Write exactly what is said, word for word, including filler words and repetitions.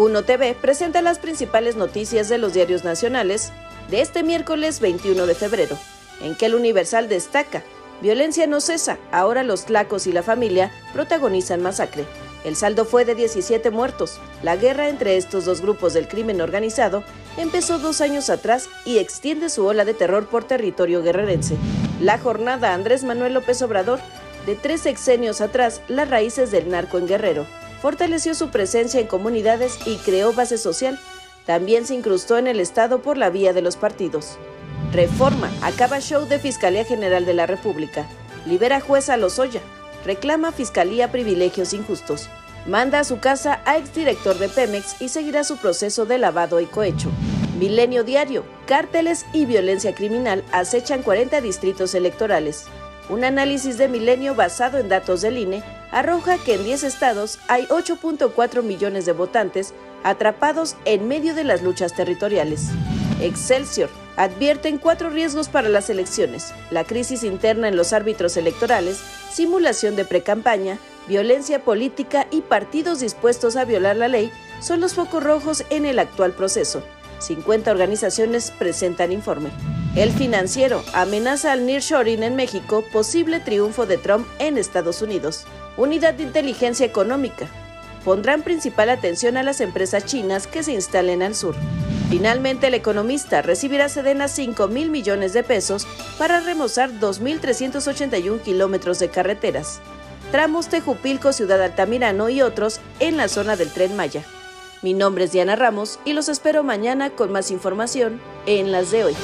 UNO T V presenta las principales noticias de los diarios nacionales de este miércoles veintiuno de febrero, en que El Universal destaca: violencia no cesa, ahora los tlacos y la familia protagonizan masacre. El saldo fue de diecisiete muertos. La guerra entre estos dos grupos del crimen organizado empezó dos años atrás y extiende su ola de terror por territorio guerrerense. La jornada Andrés Manuel López Obrador, de tres sexenios atrás, las raíces del narco en Guerrero, fortaleció su presencia en comunidades y creó base social. También se incrustó en el Estado por la vía de los partidos. Reforma acaba show de Fiscalía General de la República. Libera jueza Lozoya. Reclama Fiscalía privilegios injustos. Manda a su casa a exdirector de Pemex y seguirá su proceso de lavado y cohecho. Milenio Diario. Cárteles y violencia criminal acechan cuarenta distritos electorales. Un análisis de Milenio basado en datos del I N E arroja que en diez estados hay ocho punto cuatro millones de votantes atrapados en medio de las luchas territoriales. Excelsior. Advierten cuatro riesgos para las elecciones: la crisis interna en los árbitros electorales, simulación de precampaña, violencia política y partidos dispuestos a violar la ley son los focos rojos en el actual proceso. cincuenta organizaciones presentan informe. El Financiero amenaza al nearshoring en México, posible triunfo de Trump en Estados Unidos. Unidad de Inteligencia Económica. Pondrán principal atención a las empresas chinas que se instalen al sur. Finalmente, El Economista recibirá Sedena cinco mil millones de pesos para remozar dos mil trescientos ochenta y un kilómetros de carreteras, tramos Tejupilco, Ciudad Altamirano y otros en la zona del Tren Maya. Mi nombre es Diana Ramos y los espero mañana con más información en Las de Hoy.